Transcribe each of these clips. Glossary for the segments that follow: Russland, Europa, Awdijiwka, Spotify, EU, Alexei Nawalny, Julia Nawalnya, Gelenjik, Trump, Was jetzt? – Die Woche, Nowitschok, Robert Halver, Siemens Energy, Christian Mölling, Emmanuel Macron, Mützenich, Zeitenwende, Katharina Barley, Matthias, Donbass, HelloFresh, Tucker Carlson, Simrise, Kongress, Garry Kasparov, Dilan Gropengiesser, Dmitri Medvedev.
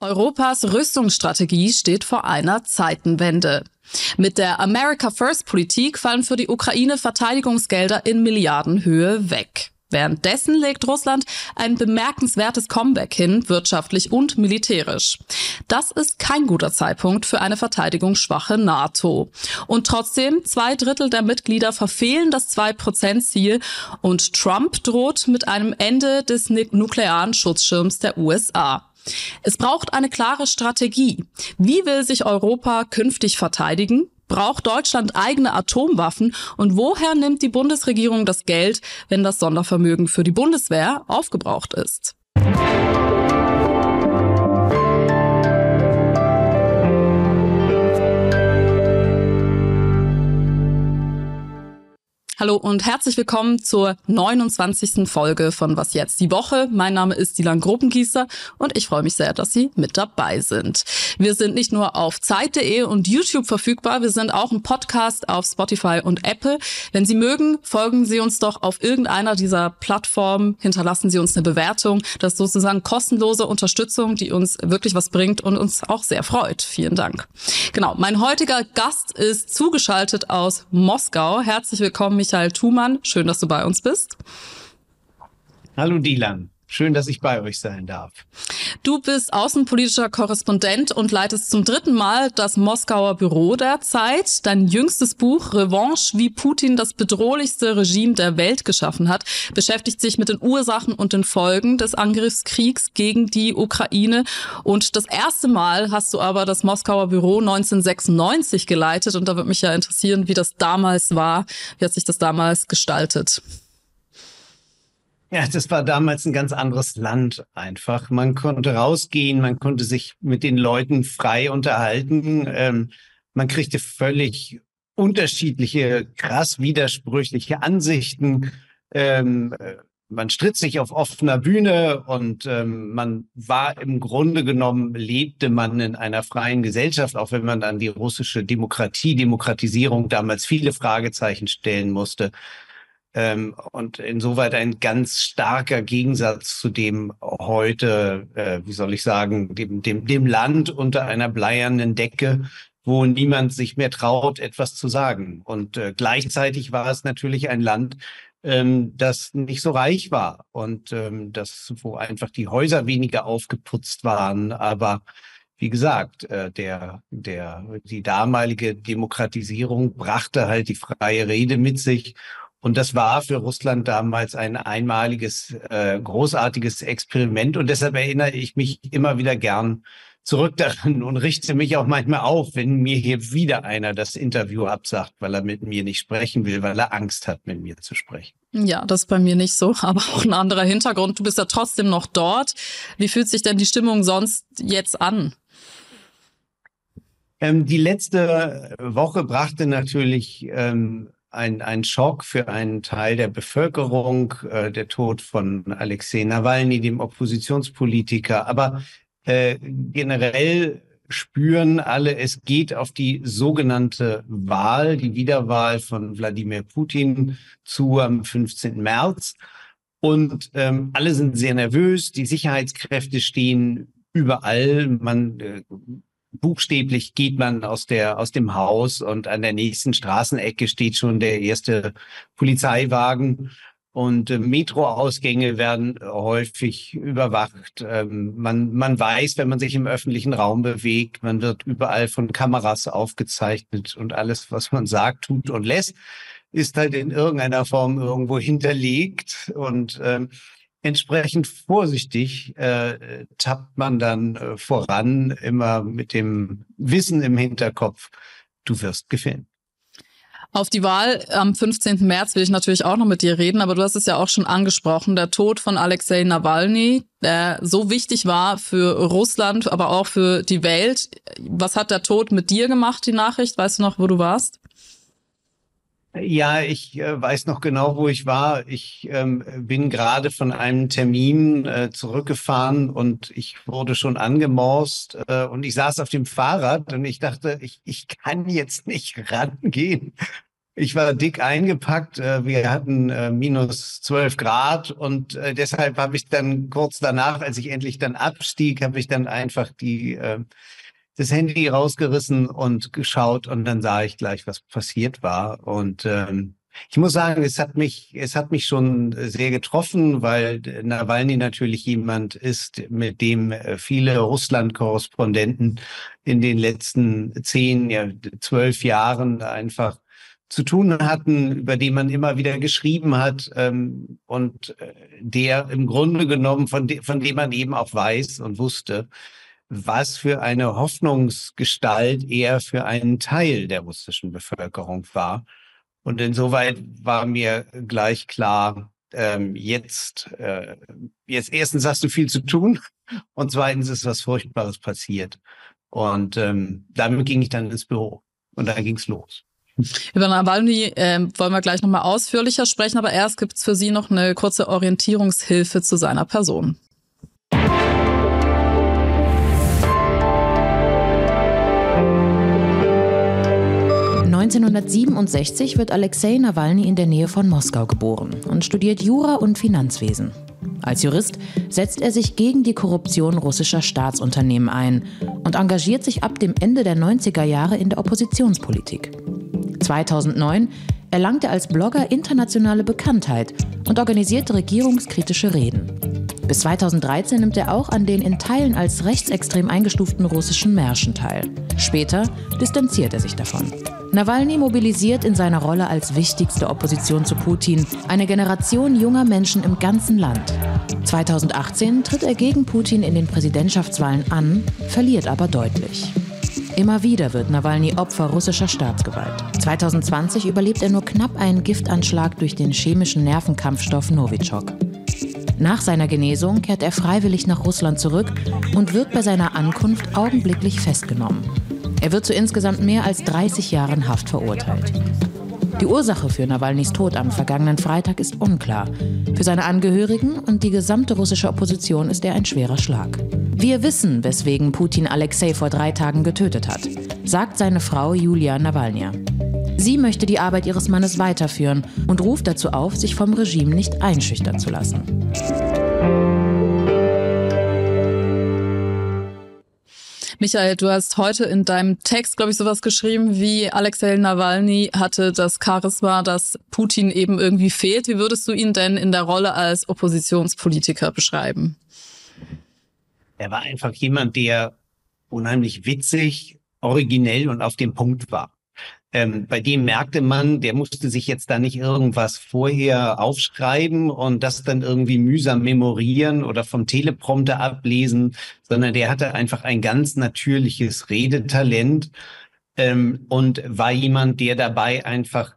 Europas Rüstungsstrategie steht vor einer Zeitenwende. Mit der America-First-Politik fallen für die Ukraine Verteidigungsgelder in Milliardenhöhe weg. Währenddessen legt Russland ein bemerkenswertes Comeback hin, wirtschaftlich und militärisch. Das ist kein guter Zeitpunkt für eine verteidigungsschwache NATO. Und trotzdem, 2/3 der Mitglieder verfehlen das 2%-Ziel und Trump droht mit einem Ende des nuklearen Schutzschirms der USA. Es braucht eine klare Strategie. Wie will sich Europa künftig verteidigen? Braucht Deutschland eigene Atomwaffen? Und woher nimmt die Bundesregierung das Geld, wenn das Sondervermögen für die Bundeswehr aufgebraucht ist? Hallo und herzlich willkommen zur 29. Folge von Was jetzt? Die Woche. Mein Name ist Dilan Gropengiesser und ich freue mich sehr, dass Sie mit dabei sind. Wir sind nicht nur auf zeit.de und YouTube verfügbar, wir sind auch ein Podcast auf Spotify und Apple. Wenn Sie mögen, folgen Sie uns doch auf irgendeiner dieser Plattformen, hinterlassen Sie uns eine Bewertung. Das ist sozusagen kostenlose Unterstützung, die uns wirklich was bringt und uns auch sehr freut. Vielen Dank. Genau, mein heutiger Gast ist zugeschaltet aus Moskau. Herzlich willkommen, Michael Thumann, schön, dass du bei uns bist. Hallo Dilan, schön, dass ich bei euch sein darf. Du bist außenpolitischer Korrespondent und leitest zum 3. Mal das Moskauer Büro der ZEIT. Dein jüngstes Buch Revanche, wie Putin das bedrohlichste Regime der Welt geschaffen hat, beschäftigt sich mit den Ursachen und den Folgen des Angriffskriegs gegen die Ukraine. Und das erste Mal hast du aber das Moskauer Büro 1996 geleitet. Und da würde mich ja interessieren, wie das damals war. Wie hat sich das damals gestaltet? Ja, das war damals ein ganz anderes Land einfach. Man konnte rausgehen, man konnte sich mit den Leuten frei unterhalten. Man kriegte völlig unterschiedliche, krass widersprüchliche Ansichten. Man stritt sich auf offener Bühne und man war im Grunde genommen, lebte man in einer freien Gesellschaft, auch wenn man an die russische Demokratisierung damals viele Fragezeichen stellen musste. Und insoweit ein ganz starker Gegensatz zu dem heute, dem Land unter einer bleiernen Decke, wo niemand sich mehr traut, etwas zu sagen. Und gleichzeitig war es natürlich ein Land, das nicht so reich war und wo einfach die Häuser weniger aufgeputzt waren, aber wie gesagt, die damalige Demokratisierung brachte halt die freie Rede mit sich. Und das war für Russland damals ein einmaliges, großartiges Experiment. Und deshalb erinnere ich mich immer wieder gern zurück daran und richte mich auch manchmal auf, wenn mir hier wieder einer das Interview absagt, weil er mit mir nicht sprechen will, weil er Angst hat, mit mir zu sprechen. Ja, das ist bei mir nicht so, aber auch ein anderer Hintergrund. Du bist ja trotzdem noch dort. Wie fühlt sich denn die Stimmung sonst jetzt an? Die letzte Woche brachte natürlich ein Schock für einen Teil der Bevölkerung, der Tod von Alexei Nawalny, dem Oppositionspolitiker. Aber generell spüren alle, es geht auf die sogenannte Wahl, die Wiederwahl von Wladimir Putin am 15. März. Und alle sind sehr nervös. Die Sicherheitskräfte stehen überall. Buchstäblich geht man aus dem Haus und an der nächsten Straßenecke steht schon der erste Polizeiwagen und Metroausgänge werden häufig überwacht. Man weiß, wenn man sich im öffentlichen Raum bewegt, man wird überall von Kameras aufgezeichnet und alles, was man sagt, tut und lässt, ist halt in irgendeiner Form irgendwo hinterlegt und entsprechend vorsichtig tappt man dann voran, immer mit dem Wissen im Hinterkopf, du wirst gefilmt. Auf die Wahl am 15. März will ich natürlich auch noch mit dir reden, aber du hast es ja auch schon angesprochen, der Tod von Alexei Nawalny, der so wichtig war für Russland, aber auch für die Welt. Was hat der Tod mit dir gemacht, die Nachricht? Weißt du noch, wo du warst? Ja, ich weiß noch genau, wo ich war. Ich bin gerade von einem Termin zurückgefahren und ich wurde schon angemorst und ich saß auf dem Fahrrad und ich dachte, ich kann jetzt nicht rangehen. Ich war dick eingepackt, wir hatten -12 Grad und deshalb habe ich dann kurz danach, als ich endlich dann abstieg, habe ich dann einfach das Handy rausgerissen und geschaut und dann sah ich gleich, was passiert war. Und ich muss sagen, es hat mich schon sehr getroffen, weil Nawalny natürlich jemand ist, mit dem viele Russland-Korrespondenten in den letzten 10, 12 Jahren einfach zu tun hatten, über den man immer wieder geschrieben hat und der im Grunde genommen, von dem man eben auch weiß und wusste, was für eine Hoffnungsgestalt er für einen Teil der russischen Bevölkerung war. Und insoweit war mir gleich klar, jetzt erstens hast du viel zu tun und zweitens ist was Furchtbares passiert. Und damit ging ich dann ins Büro und dann ging's los. Über Nawalny wollen wir gleich nochmal ausführlicher sprechen, aber erst gibt's für Sie noch eine kurze Orientierungshilfe zu seiner Person. (1967) wird Alexei Nawalny in der Nähe von Moskau geboren und studiert Jura und Finanzwesen. Als Jurist setzt er sich gegen die Korruption russischer Staatsunternehmen ein und engagiert sich ab dem Ende der 90er Jahre in der Oppositionspolitik. 2009 erlangt er als Blogger internationale Bekanntheit und organisiert regierungskritische Reden. Bis 2013 nimmt er auch an den in Teilen als rechtsextrem eingestuften russischen Märschen teil. Später distanziert er sich davon. Nawalny mobilisiert in seiner Rolle als wichtigste Opposition zu Putin eine Generation junger Menschen im ganzen Land. 2018 tritt er gegen Putin in den Präsidentschaftswahlen an, verliert aber deutlich. Immer wieder wird Nawalny Opfer russischer Staatsgewalt. 2020 überlebt er nur knapp einen Giftanschlag durch den chemischen Nervenkampfstoff Nowitschok. Nach seiner Genesung kehrt er freiwillig nach Russland zurück und wird bei seiner Ankunft augenblicklich festgenommen. Er wird zu insgesamt mehr als 30 Jahren Haft verurteilt. Die Ursache für Nawalnys Tod am vergangenen Freitag ist unklar. Für seine Angehörigen und die gesamte russische Opposition ist er ein schwerer Schlag. Wir wissen, weswegen Putin Alexei vor 3 Tagen getötet hat, sagt seine Frau Julia Nawalnya. Sie möchte die Arbeit ihres Mannes weiterführen und ruft dazu auf, sich vom Regime nicht einschüchtern zu lassen. Michael, du hast heute in deinem Text, glaube ich, sowas geschrieben wie: Alexei Nawalny hatte das Charisma, das Putin eben irgendwie fehlt. Wie würdest du ihn denn in der Rolle als Oppositionspolitiker beschreiben? Er war einfach jemand, der unheimlich witzig, originell und auf dem Punkt war. Bei dem merkte man, der musste sich jetzt da nicht irgendwas vorher aufschreiben und das dann irgendwie mühsam memorieren oder vom Teleprompter ablesen, sondern der hatte einfach ein ganz natürliches Redetalent und war jemand, der dabei einfach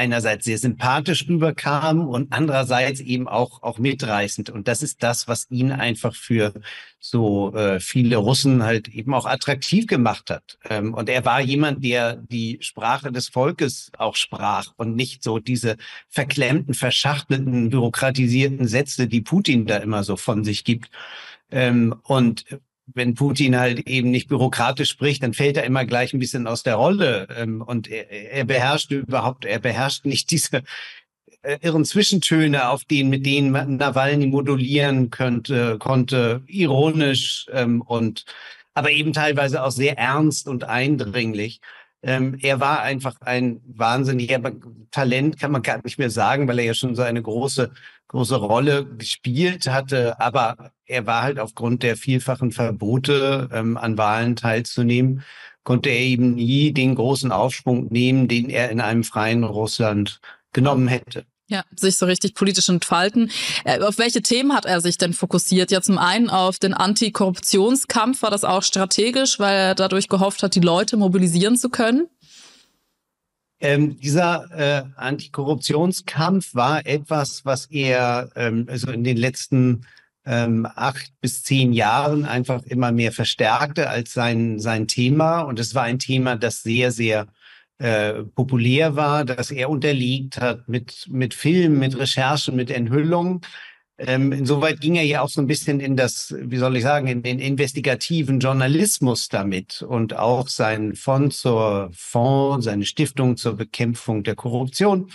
einerseits sehr sympathisch rüberkam und andererseits eben auch mitreißend. Und das ist das, was ihn einfach für so viele Russen halt eben auch attraktiv gemacht hat. Und er war jemand, der die Sprache des Volkes auch sprach und nicht so diese verklemmten, verschachtelten, bürokratisierten Sätze, die Putin da immer so von sich gibt. Und wenn Putin halt eben nicht bürokratisch spricht, dann fällt er immer gleich ein bisschen aus der Rolle. Und er beherrscht nicht diese irren Zwischentöne, mit denen Nawalny modulieren konnte, ironisch aber eben teilweise auch sehr ernst und eindringlich. Er war einfach ein wahnsinniger Talent, kann man gar nicht mehr sagen, weil er ja schon so eine große Rolle gespielt hatte. Aber er war halt aufgrund der vielfachen Verbote, an Wahlen teilzunehmen, konnte er eben nie den großen Aufschwung nehmen, den er in einem freien Russland genommen hätte. Ja, sich so richtig politisch entfalten. Auf welche Themen hat er sich denn fokussiert? Ja, zum einen auf den Antikorruptionskampf. War das auch strategisch, weil er dadurch gehofft hat, die Leute mobilisieren zu können? Dieser Antikorruptionskampf war etwas, was er also in den letzten 8 bis 10 Jahren einfach immer mehr verstärkte als sein Thema. Und es war ein Thema, das sehr, sehr populär war, dass er unterlegt hat mit Filmen, mit Recherchen, mit Enthüllungen. Insoweit ging er ja auch so ein bisschen in das, in den investigativen Journalismus damit und auch sein Fonds, seine Stiftung zur Bekämpfung der Korruption,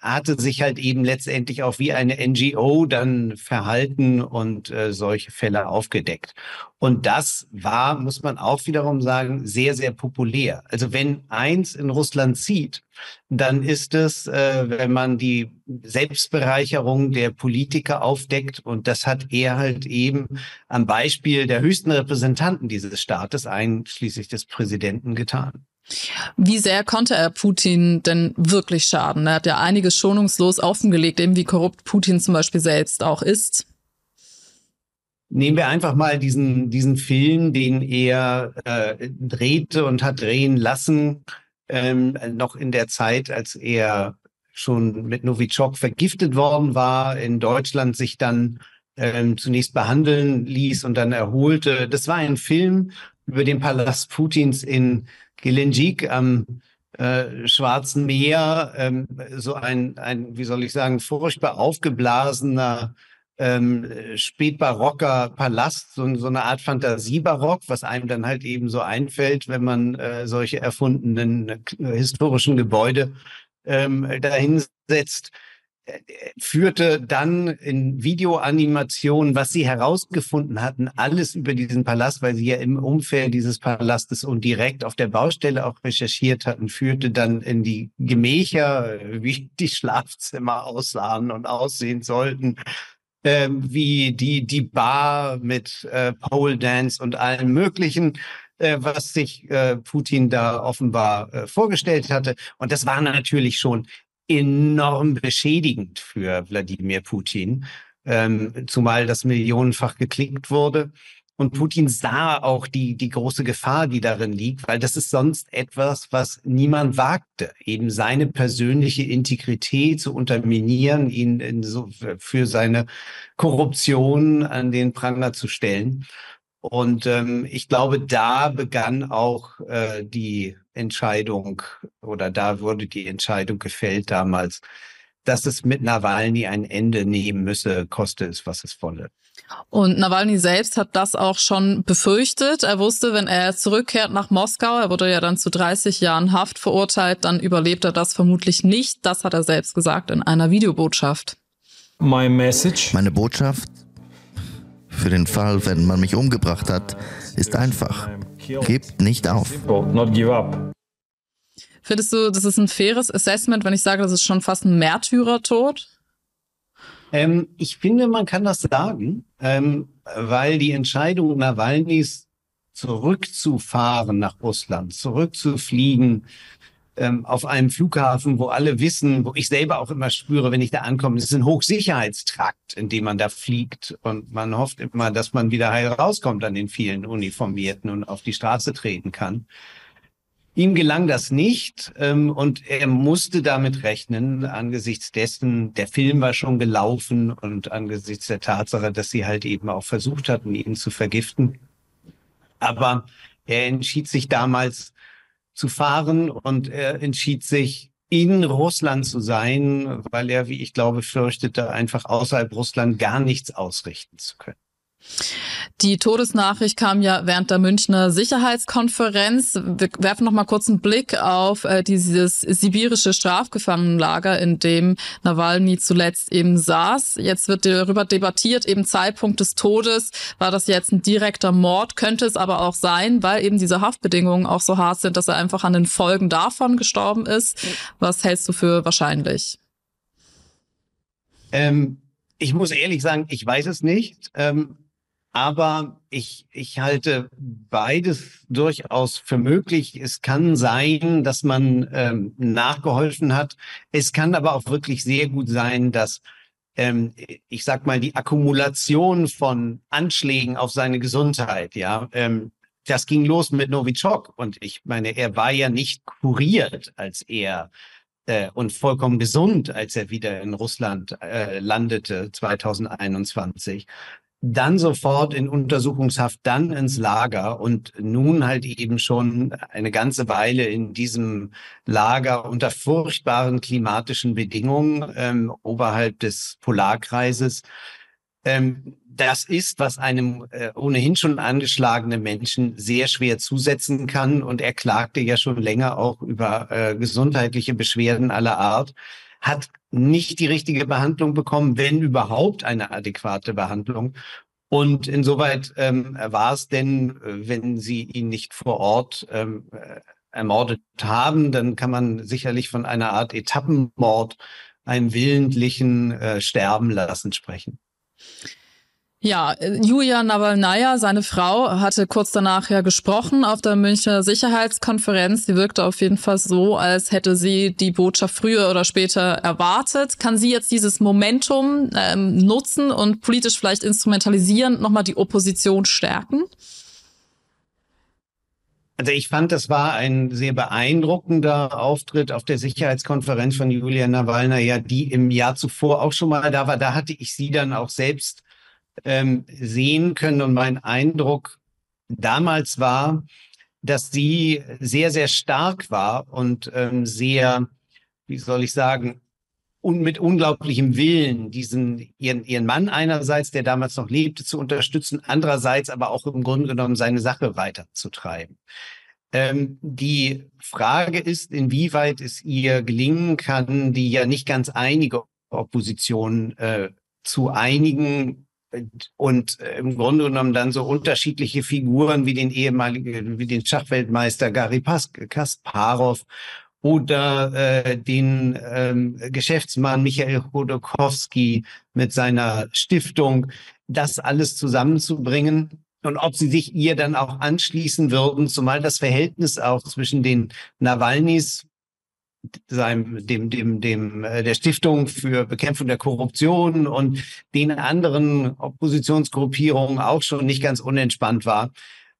hatte sich halt eben letztendlich auch wie eine NGO dann verhalten und solche Fälle aufgedeckt. Und das war, muss man auch wiederum sagen, sehr, sehr populär. Also wenn eins in Russland zieht, dann ist es, wenn man die Selbstbereicherung der Politiker aufdeckt. Und das hat er halt eben am Beispiel der höchsten Repräsentanten dieses Staates, einschließlich des Präsidenten, getan. Wie sehr konnte er Putin denn wirklich schaden? Er hat ja einiges schonungslos offengelegt, eben wie korrupt Putin zum Beispiel selbst auch ist. Nehmen wir einfach mal diesen Film, den er drehte und hat drehen lassen, noch in der Zeit, als er schon mit Nowitschok vergiftet worden war, in Deutschland sich dann zunächst behandeln ließ und dann erholte. Das war ein Film über den Palast Putins in Gelenjik am Schwarzen Meer, so ein, furchtbar aufgeblasener, spätbarocker Palast, so eine Art Fantasiebarock, was einem dann halt eben so einfällt, wenn man solche erfundenen historischen Gebäude dahinsetzt. Führte dann in Videoanimationen, was sie herausgefunden hatten, alles über diesen Palast, weil sie ja im Umfeld dieses Palastes und direkt auf der Baustelle auch recherchiert hatten, führte dann in die Gemächer, wie die Schlafzimmer aussahen und aussehen sollten, wie die Bar mit Pole Dance und allem Möglichen, was sich Putin da offenbar vorgestellt hatte. Und das war natürlich schon enorm beschädigend für Wladimir Putin, zumal das millionenfach geklickt wurde. Und Putin sah auch die große Gefahr, die darin liegt, weil das ist sonst etwas, was niemand wagte, eben seine persönliche Integrität zu unterminieren, ihn für seine Korruption an den Pranger zu stellen. Und ich glaube, da begann auch die Entscheidung, oder da wurde die Entscheidung gefällt damals, dass es mit Nawalny ein Ende nehmen müsse, koste es, was es wolle. Und Nawalny selbst hat das auch schon befürchtet. Er wusste, wenn er zurückkehrt nach Moskau, er wurde ja dann zu 30 Jahren Haft verurteilt, dann überlebt er das vermutlich nicht. Das hat er selbst gesagt in einer Videobotschaft. Meine Botschaft für den Fall, wenn man mich umgebracht hat, ist einfach. Gebt nicht auf. Findest du, das ist ein faires Assessment, wenn ich sage, das ist schon fast ein Märtyrertod? Ich finde, man kann das sagen, weil die Entscheidung Nawalnys, zurückzufahren nach Russland, zurückzufliegen, auf einem Flughafen, wo alle wissen, wo ich selber auch immer spüre, wenn ich da ankomme, es ist ein Hochsicherheitstrakt, in dem man da fliegt und man hofft immer, dass man wieder heil rauskommt an den vielen Uniformierten und auf die Straße treten kann. Ihm gelang das nicht und er musste damit rechnen, angesichts dessen, der Film war schon gelaufen und angesichts der Tatsache, dass sie halt eben auch versucht hatten, ihn zu vergiften. Aber er entschied sich damals zu fahren und er entschied sich, in Russland zu sein, weil er, wie ich glaube, fürchtete, einfach außerhalb Russland gar nichts ausrichten zu können. Die Todesnachricht kam ja während der Münchner Sicherheitskonferenz. Wir werfen noch mal kurz einen Blick auf dieses sibirische Strafgefangenenlager, in dem Nawalny zuletzt eben saß. Jetzt wird darüber debattiert, eben Zeitpunkt des Todes. War das jetzt ein direkter Mord? Könnte es aber auch sein, weil eben diese Haftbedingungen auch so hart sind, dass er einfach an den Folgen davon gestorben ist. Was hältst du für wahrscheinlich? Ich muss ehrlich sagen, ich weiß es nicht. Aber ich halte beides durchaus für möglich. Es kann sein, dass man nachgeholfen hat. Es kann aber auch wirklich sehr gut sein, dass, die Akkumulation von Anschlägen auf seine Gesundheit, ja, das ging los mit Nowitschok. Und ich meine, er war ja nicht kuriert, als er und vollkommen gesund, als er wieder in Russland landete 2021. dann sofort in Untersuchungshaft, dann ins Lager und nun halt eben schon eine ganze Weile in diesem Lager unter furchtbaren klimatischen Bedingungen oberhalb des Polarkreises. Das ist, was einem ohnehin schon angeschlagenen Menschen sehr schwer zusetzen kann. Und er klagte ja schon länger auch über gesundheitliche Beschwerden aller Art, hat nicht die richtige Behandlung bekommen, wenn überhaupt eine adäquate Behandlung. Und insoweit war es denn, wenn sie ihn nicht vor Ort ermordet haben, dann kann man sicherlich von einer Art Etappenmord, einem willentlichen Sterben lassen sprechen. Ja, Julia Nawalnya, seine Frau, hatte kurz danach ja gesprochen auf der Münchner Sicherheitskonferenz. Sie wirkte auf jeden Fall so, als hätte sie die Botschaft früher oder später erwartet. Kann sie jetzt dieses Momentum nutzen und politisch vielleicht instrumentalisieren, nochmal die Opposition stärken? Also ich fand, das war ein sehr beeindruckender Auftritt auf der Sicherheitskonferenz von Julia Nawalnya, ja, die im Jahr zuvor auch schon mal da war. Da hatte ich sie dann auch selbst sehen können. Und mein Eindruck damals war, dass sie sehr, sehr stark war und sehr, wie soll ich sagen, mit unglaublichem Willen, ihren Mann einerseits, der damals noch lebte, zu unterstützen, andererseits aber auch im Grunde genommen seine Sache weiterzutreiben. Die Frage ist, inwieweit es ihr gelingen kann, die ja nicht ganz einige Opposition zu einigen, und im Grunde genommen dann so unterschiedliche Figuren wie den Schachweltmeister Garry Kasparov oder den Geschäftsmann Michael Chodorkowski mit seiner Stiftung, das alles zusammenzubringen. Und ob sie sich ihr dann auch anschließen würden, zumal das Verhältnis auch zwischen den Nawalnys, der Stiftung für Bekämpfung der Korruption und den anderen Oppositionsgruppierungen auch schon nicht ganz unentspannt war.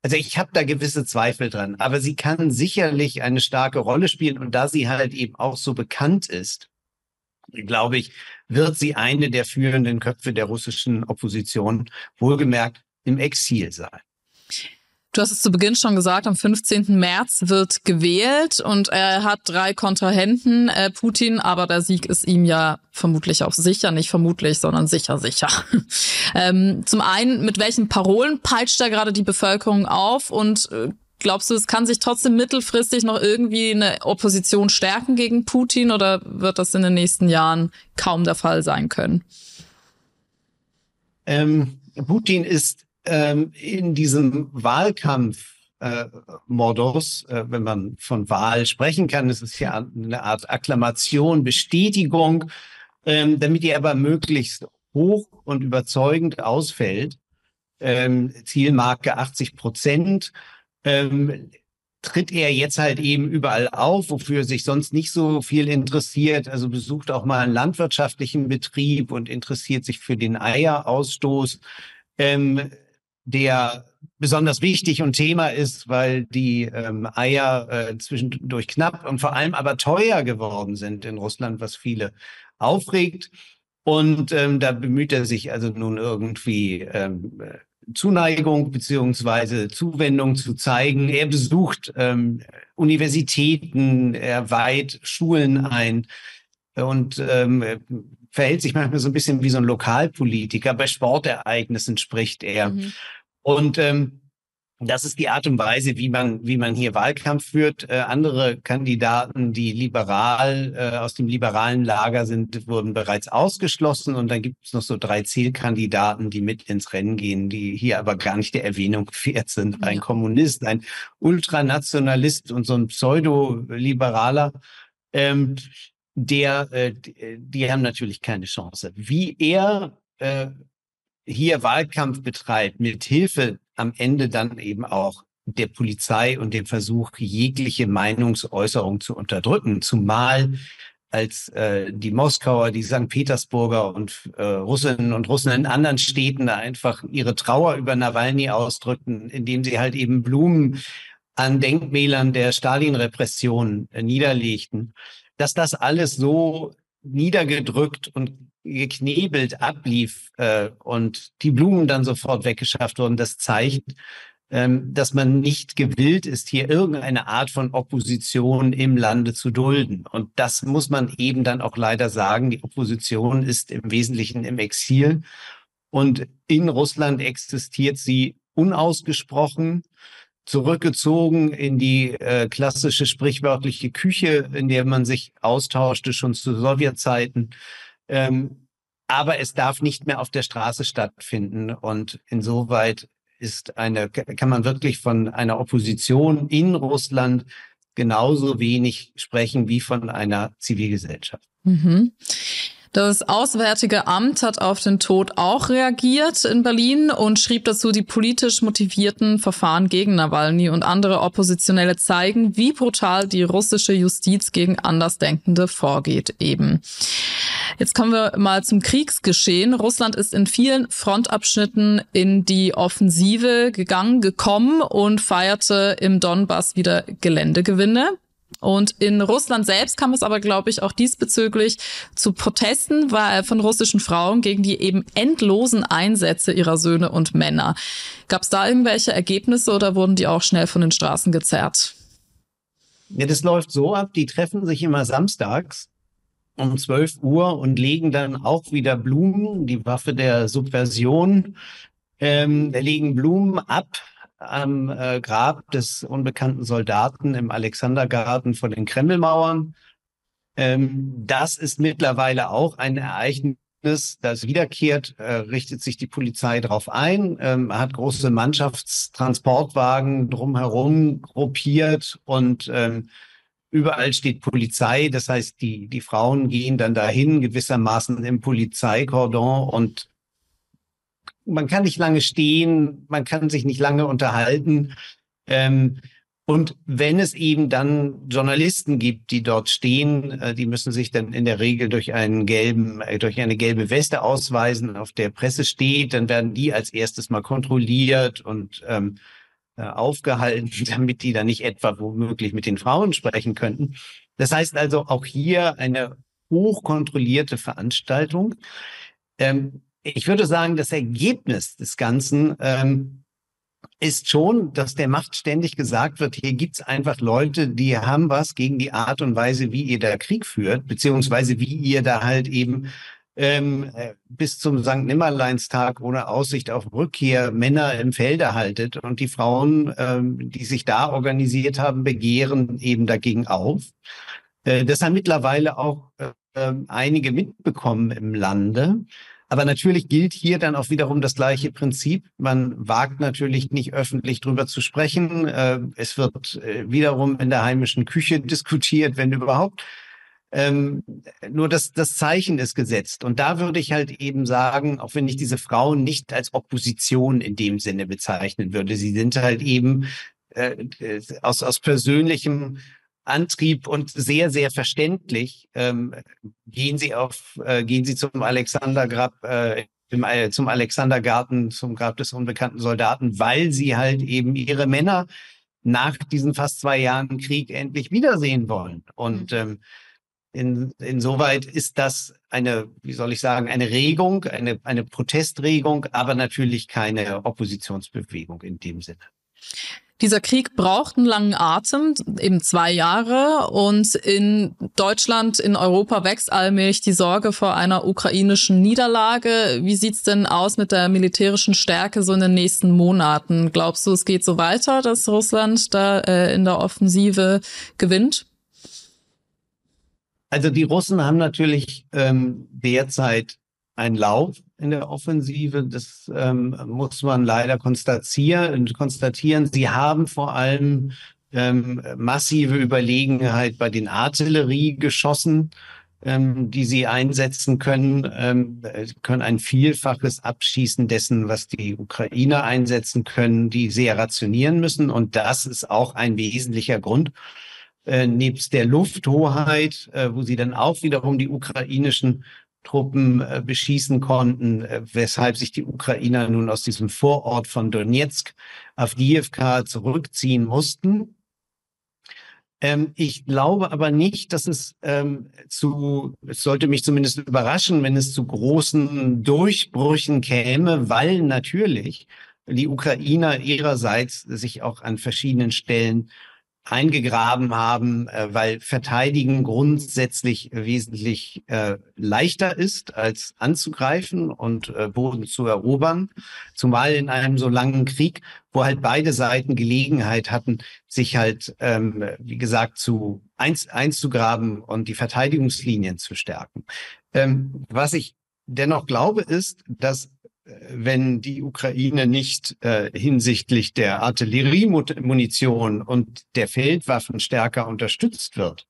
Also ich habe da gewisse Zweifel dran, aber sie kann sicherlich eine starke Rolle spielen und da sie halt eben auch so bekannt ist, glaube ich, wird sie eine der führenden Köpfe der russischen Opposition, wohlgemerkt im Exil, sein. Du hast es zu Beginn schon gesagt, am 15. März wird gewählt und er hat 3 Kontrahenten, Putin, aber der Sieg ist ihm ja vermutlich auch sicher, nicht vermutlich, sondern sicher. Zum einen, mit welchen Parolen peitscht er gerade die Bevölkerung auf und glaubst du, es kann sich trotzdem mittelfristig noch irgendwie eine Opposition stärken gegen Putin oder wird das in den nächsten Jahren kaum der Fall sein können? Putin ist in diesem Wahlkampfmodus, wenn man von Wahl sprechen kann, es ist ja eine Art Akklamation, Bestätigung, damit die aber möglichst hoch und überzeugend ausfällt. Zielmarke 80%. Tritt er jetzt halt eben überall auf, wofür sich sonst nicht so viel interessiert, also besucht auch mal einen landwirtschaftlichen Betrieb und interessiert sich für den Eierausstoß, der besonders wichtig und Thema ist, weil die Eier zwischendurch knapp und vor allem aber teuer geworden sind in Russland, was viele aufregt. Und da bemüht er sich also nun irgendwie Zuneigung beziehungsweise Zuwendung zu zeigen. Er besucht Universitäten, er weiht Schulen ein und verhält sich manchmal so ein bisschen wie so ein Lokalpolitiker. Bei Sportereignissen spricht er. Mhm. Und das ist die Art und Weise, wie man hier Wahlkampf führt. Andere Kandidaten, die liberal aus dem liberalen Lager sind, wurden bereits ausgeschlossen. Und dann gibt es noch so 3 Zielkandidaten, die mit ins Rennen gehen, die hier aber gar nicht der Erwähnung wert sind. Ein Kommunist, ein Ultranationalist und so ein Pseudo-Liberaler. Die haben natürlich keine Chance. Wie er hier Wahlkampf betreibt, mit Hilfe am Ende dann eben auch der Polizei und dem Versuch, jegliche Meinungsäußerung zu unterdrücken, zumal als die Moskauer, die St. Petersburger und Russinnen und Russen in anderen Städten da einfach ihre Trauer über Nawalny ausdrückten, indem sie halt eben Blumen an Denkmälern der Stalin-Repression niederlegten, dass das alles so niedergedrückt und geknebelt ablief und die Blumen dann sofort weggeschafft wurden, das zeigt, dass man nicht gewillt ist, hier irgendeine Art von Opposition im Lande zu dulden. Und das muss man eben dann auch leider sagen. Die Opposition ist im Wesentlichen im Exil. Und in Russland existiert sie unausgesprochen, zurückgezogen in die klassische sprichwörtliche Küche, in der man sich austauschte, schon zu Sowjetzeiten. Aber es darf nicht mehr auf der Straße stattfinden. Und insoweit kann man wirklich von einer Opposition in Russland genauso wenig sprechen wie von einer Zivilgesellschaft. Mhm. Das Auswärtige Amt hat auf den Tod auch reagiert in Berlin und schrieb dazu, die politisch motivierten Verfahren gegen Nawalny und andere Oppositionelle zeigen, wie brutal die russische Justiz gegen Andersdenkende vorgeht eben. Jetzt kommen wir mal zum Kriegsgeschehen. Russland ist in vielen Frontabschnitten in die Offensive gekommen und feierte im Donbass wieder Geländegewinne. Und in Russland selbst kam es aber, glaube ich, auch diesbezüglich zu Protesten von russischen Frauen gegen die eben endlosen Einsätze ihrer Söhne und Männer. Gab es da irgendwelche Ergebnisse oder wurden die auch schnell von den Straßen gezerrt? Ja, das läuft so ab, die treffen sich immer samstags um 12 Uhr und legen dann auch wieder Blumen, die Waffe der Subversion, legen Blumen ab am Grab des unbekannten Soldaten im Alexandergarten vor den Kremlmauern. Das ist mittlerweile auch ein Ereignis, das wiederkehrt, richtet sich die Polizei drauf ein, hat große Mannschaftstransportwagen drumherum gruppiert und überall steht Polizei. Das heißt, die Frauen gehen dann dahin, gewissermaßen im Polizeikordon, und man kann nicht lange stehen, man kann sich nicht lange unterhalten. Und wenn es eben dann Journalisten gibt, die dort stehen, die müssen sich dann in der Regel durch eine gelbe Weste ausweisen, auf der Presse steht, dann werden die als erstes mal kontrolliert und aufgehalten, damit die dann nicht etwa womöglich mit den Frauen sprechen könnten. Das heißt also auch hier eine hochkontrollierte Veranstaltung. Ich würde sagen, das Ergebnis des Ganzen ist schon, dass der Macht ständig gesagt wird, hier gibt's einfach Leute, die haben was gegen die Art und Weise, wie ihr da Krieg führt, beziehungsweise wie ihr da halt eben bis zum Sankt-Nimmerleins-Tag ohne Aussicht auf Rückkehr Männer im Felde haltet. Und die Frauen, die sich da organisiert haben, begehren eben dagegen auf. Das haben mittlerweile auch einige mitbekommen im Lande. Aber natürlich gilt hier dann auch wiederum das gleiche Prinzip. Man wagt natürlich nicht öffentlich drüber zu sprechen. Es wird wiederum in der heimischen Küche diskutiert, wenn überhaupt. Nur das Zeichen ist gesetzt. Und da würde ich halt eben sagen, auch wenn ich diese Frauen nicht als Opposition in dem Sinne bezeichnen würde, sie sind halt eben aus persönlichem Antrieb und sehr, sehr verständlich gehen sie zum Alexandergrab, zum Alexandergarten, zum Grab des unbekannten Soldaten, weil sie halt eben ihre Männer nach diesen fast 2 Jahren Krieg endlich wiedersehen wollen. Und insoweit ist das eine Regung, eine Protestregung, aber natürlich keine Oppositionsbewegung in dem Sinne. Dieser Krieg braucht einen langen Atem, eben 2 Jahre, und in Deutschland, in Europa wächst allmählich die Sorge vor einer ukrainischen Niederlage. Wie sieht's denn aus mit der militärischen Stärke so in den nächsten Monaten? Glaubst du, es geht so weiter, dass Russland da in der Offensive gewinnt? Also die Russen haben natürlich derzeit einen Lauf in der Offensive, das muss man leider konstatieren. Sie haben vor allem massive Überlegenheit bei den Artilleriegeschossen, die sie einsetzen können. Können ein Vielfaches abschießen dessen, was die Ukrainer einsetzen können, die sehr rationieren müssen. Und das ist auch ein wesentlicher Grund. Nebst der Lufthoheit, wo sie dann auch wiederum die ukrainischen Truppen beschießen konnten, weshalb sich die Ukrainer nun aus diesem Vorort von Donetsk, Awdijiwka, zurückziehen mussten. Ich glaube aber nicht, dass es sollte mich zumindest überraschen, wenn es zu großen Durchbrüchen käme, weil natürlich die Ukrainer ihrerseits sich auch an verschiedenen Stellen eingegraben haben, weil verteidigen grundsätzlich wesentlich leichter ist, als anzugreifen und Boden zu erobern. Zumal in einem so langen Krieg, wo halt beide Seiten Gelegenheit hatten, sich halt, wie gesagt, einzugraben und die Verteidigungslinien zu stärken. Was ich dennoch glaube, ist, dass wenn die Ukraine nicht hinsichtlich der Artilleriemunition und der Feldwaffen stärker unterstützt wird.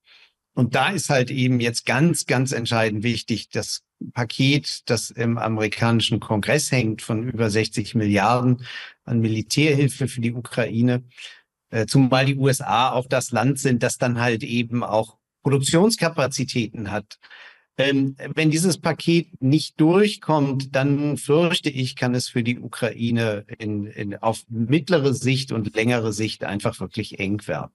Und da ist halt eben jetzt ganz, ganz entscheidend wichtig, das Paket, das im amerikanischen Kongress hängt, von über 60 Milliarden an Militärhilfe für die Ukraine, zumal die USA auch das Land sind, das dann halt eben auch Produktionskapazitäten hat. Wenn dieses Paket nicht durchkommt, dann fürchte ich, kann es für die Ukraine auf mittlere Sicht und längere Sicht einfach wirklich eng werden.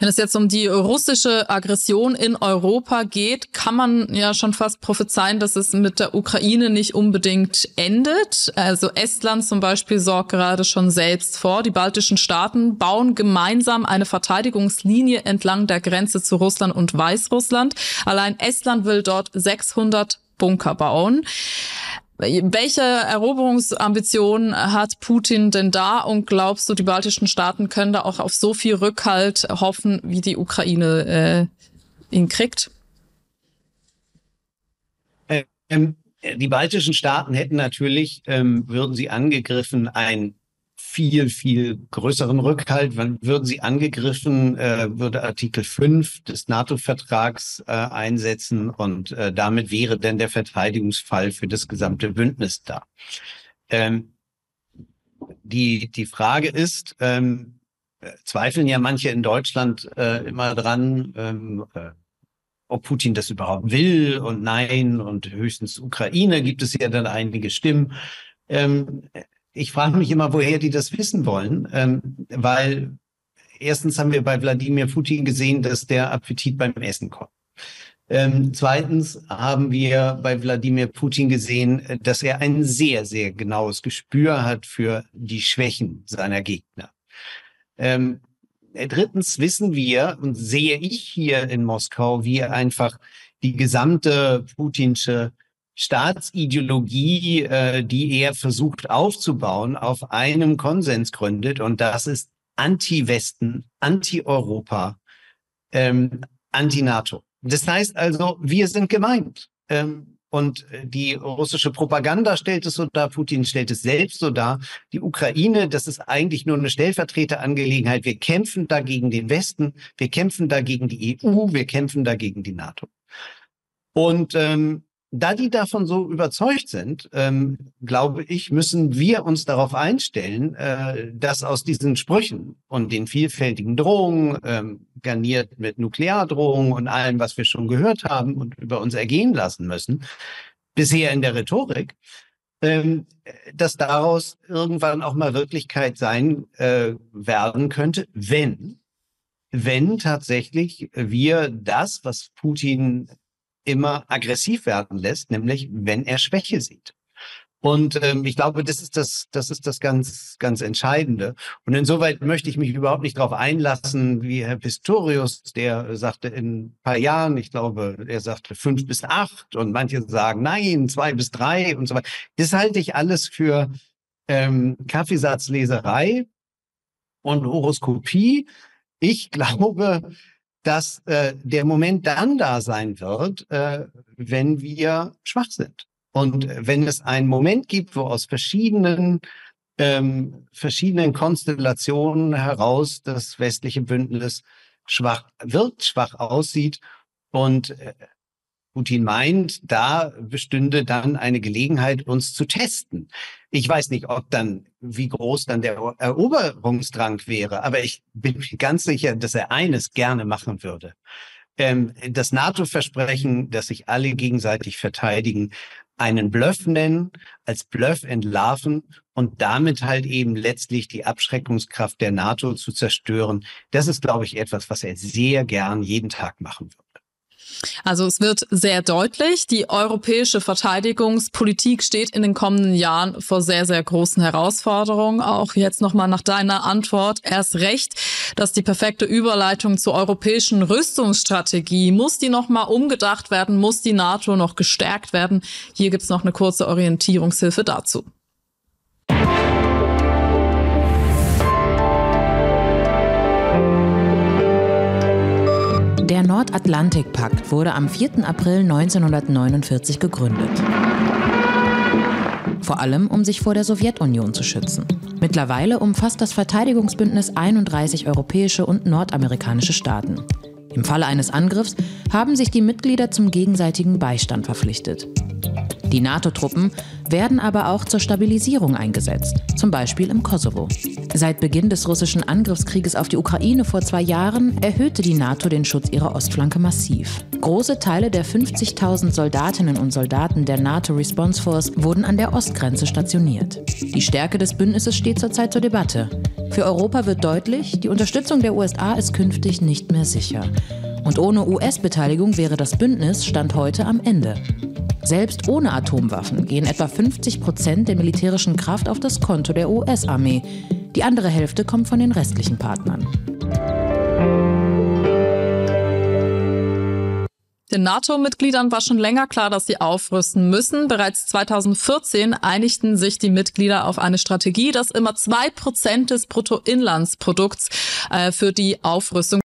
Wenn es jetzt um die russische Aggression in Europa geht, kann man ja schon fast prophezeien, dass es mit der Ukraine nicht unbedingt endet. Also Estland zum Beispiel sorgt gerade schon selbst vor. Die baltischen Staaten bauen gemeinsam eine Verteidigungslinie entlang der Grenze zu Russland und Weißrussland. Allein Estland will dort 600 Bunker bauen. Welche Eroberungsambitionen hat Putin denn da? Und glaubst du, die baltischen Staaten können da auch auf so viel Rückhalt hoffen, wie die Ukraine ihn kriegt? Die baltischen Staaten hätten natürlich, würden sie angegriffen, einen viel, viel größeren Rückhalt. Würden sie angegriffen, würde Artikel 5 des NATO-Vertrags einsetzen und damit wäre dann der Verteidigungsfall für das gesamte Bündnis da. Die Frage ist, zweifeln ja manche in Deutschland immer dran, ob Putin das überhaupt will und nein und höchstens Ukraine gibt es ja dann einige Stimmen. Ich frage mich immer, woher die das wissen wollen, weil erstens haben wir bei Wladimir Putin gesehen, dass der Appetit beim Essen kommt. Zweitens haben wir bei Wladimir Putin gesehen, dass er ein sehr, sehr genaues Gespür hat für die Schwächen seiner Gegner. Drittens wissen wir und sehe ich hier in Moskau, wie einfach die gesamte putinsche Staatsideologie, die er versucht aufzubauen, auf einem Konsens gründet. Und das ist Anti-Westen, Anti-Europa, Anti-NATO. Das heißt also, wir sind gemeint. Und die russische Propaganda stellt es so dar, Putin stellt es selbst so dar. Die Ukraine, das ist eigentlich nur eine Stellvertreterangelegenheit. Wir kämpfen da gegen den Westen, wir kämpfen da gegen die EU, wir kämpfen da gegen die NATO. Und da die davon so überzeugt sind, glaube ich, müssen wir uns darauf einstellen, dass aus diesen Sprüchen und den vielfältigen Drohungen, garniert mit Nukleardrohungen und allem, was wir schon gehört haben und über uns ergehen lassen müssen, bisher in der Rhetorik, dass daraus irgendwann auch mal Wirklichkeit sein werden könnte, wenn tatsächlich wir das, was Putin immer aggressiv werden lässt, nämlich wenn er Schwäche sieht. Und ich glaube, das ist das ganz, ganz Entscheidende. Und insoweit möchte ich mich überhaupt nicht darauf einlassen, wie Herr Pistorius, der sagte in ein paar Jahren, ich glaube, er sagte 5 bis 8 und manche sagen, nein, 2 bis 3 und so weiter. Das halte ich alles für Kaffeesatzleserei und Horoskopie. Ich glaube, dass der Moment dann da sein wird, wenn wir schwach sind. Und wenn es einen Moment gibt, wo aus verschiedenen Konstellationen heraus das westliche Bündnis schwach wird, schwach aussieht und Putin meint, da bestünde dann eine Gelegenheit, uns zu testen. Ich weiß nicht, wie groß dann der Eroberungsdrang wäre, aber ich bin mir ganz sicher, dass er eines gerne machen würde. das NATO-Versprechen, dass sich alle gegenseitig verteidigen, einen Bluff nennen, als Bluff entlarven und damit halt eben letztlich die Abschreckungskraft der NATO zu zerstören. Das ist, glaube ich, etwas, was er sehr gern jeden Tag machen würde. Also es wird sehr deutlich, die europäische Verteidigungspolitik steht in den kommenden Jahren vor sehr, sehr großen Herausforderungen. Auch jetzt nochmal nach deiner Antwort erst recht, dass die perfekte Überleitung zur europäischen Rüstungsstrategie, muss die nochmal umgedacht werden, muss die NATO noch gestärkt werden? Hier gibt es noch eine kurze Orientierungshilfe dazu. Der Nordatlantikpakt wurde am 4. April 1949 gegründet. Vor allem, um sich vor der Sowjetunion zu schützen. Mittlerweile umfasst das Verteidigungsbündnis 31 europäische und nordamerikanische Staaten. Im Falle eines Angriffs haben sich die Mitglieder zum gegenseitigen Beistand verpflichtet. Die NATO-Truppen werden aber auch zur Stabilisierung eingesetzt, zum Beispiel im Kosovo. Seit Beginn des russischen Angriffskrieges auf die Ukraine vor 2 Jahren erhöhte die NATO den Schutz ihrer Ostflanke massiv. Große Teile der 50.000 Soldatinnen und Soldaten der NATO Response Force wurden an der Ostgrenze stationiert. Die Stärke des Bündnisses steht zurzeit zur Debatte. Für Europa wird deutlich, die Unterstützung der USA ist künftig nicht mehr sicher. Und ohne US-Beteiligung wäre das Bündnis Stand heute am Ende. Selbst ohne Atomwaffen gehen etwa 50% der militärischen Kraft auf das Konto der US-Armee. Die andere Hälfte kommt von den restlichen Partnern. Den NATO-Mitgliedern war schon länger klar, dass sie aufrüsten müssen. Bereits 2014 einigten sich die Mitglieder auf eine Strategie, dass immer 2% des Bruttoinlandsprodukts für die Aufrüstung